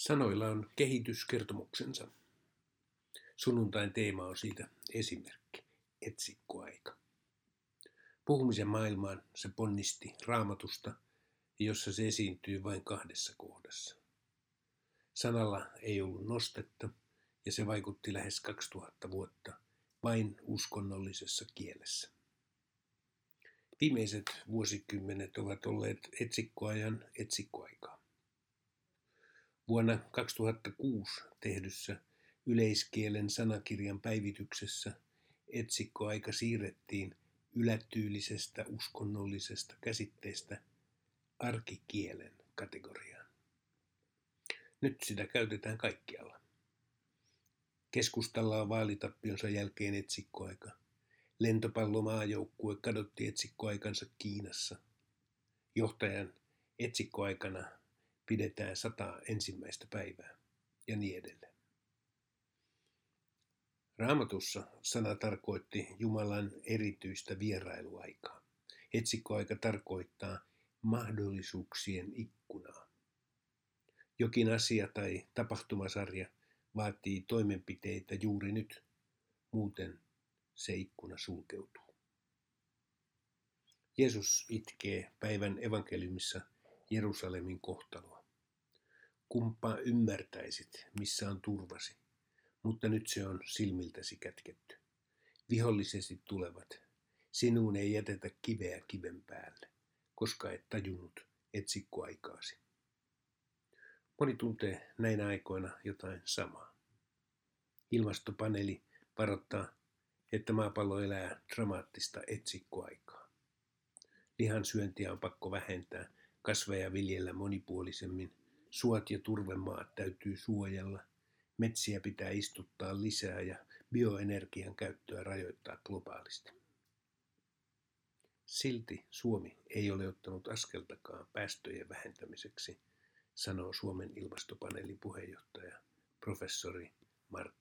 Sanoilla on kehityskertomuksensa. Sunnuntain teema on siitä esimerkki, etsikkoaika. Puhumisen maailmaan se ponnisti Raamatusta, jossa se esiintyy vain kahdessa kohdassa. Sanalla ei ollut nostetta ja se vaikutti lähes 2000 vuotta vain uskonnollisessa kielessä. Viimeiset vuosikymmenet ovat olleet etsikkoajan etsikkoaikaa. Vuonna 2006 tehdyssä yleiskielen sanakirjan päivityksessä etsikkoaika siirrettiin ylätyylisestä uskonnollisesta käsitteestä arkikielen kategoriaan. Nyt sitä käytetään kaikkialla. Keskustalla on vaalitappionsa jälkeen etsikkoaika. Lentopallomaajoukkue kadotti etsikkoaikansa Kiinassa. Johtajan etsikkoaikana pidetään 100 ensimmäistä päivää ja niin edelleen. Raamatussa sana tarkoitti Jumalan erityistä vierailuaikaa. Etsikkoaika tarkoittaa mahdollisuuksien ikkunaa. Jokin asia tai tapahtumasarja vaatii toimenpiteitä juuri nyt, muuten se ikkuna sulkeutuu. Jeesus itkee päivän evankeliumissa Jerusalemin kohtaloa. Kumpaa ymmärtäisit, missä on turvasi, mutta nyt se on silmiltäsi kätketty. Vihollisesi tulevat. Sinuun ei jätetä kiveä kiven päälle, koska et tajunnut etsikkoaikaasi. Moni tuntee näinä aikoina jotain samaa. Ilmastopaneeli varoittaa, että maapallo elää dramaattista etsikkoaikaa. Lihansyöntiä on pakko vähentää, kasveja viljellä monipuolisemmin, suot ja turvemaat täytyy suojella, metsiä pitää istuttaa lisää ja bioenergian käyttöä rajoittaa globaalisti. Silti Suomi ei ole ottanut askeltakaan päästöjen vähentämiseksi, sanoo Suomen ilmastopaneelin puheenjohtaja, professori Markku.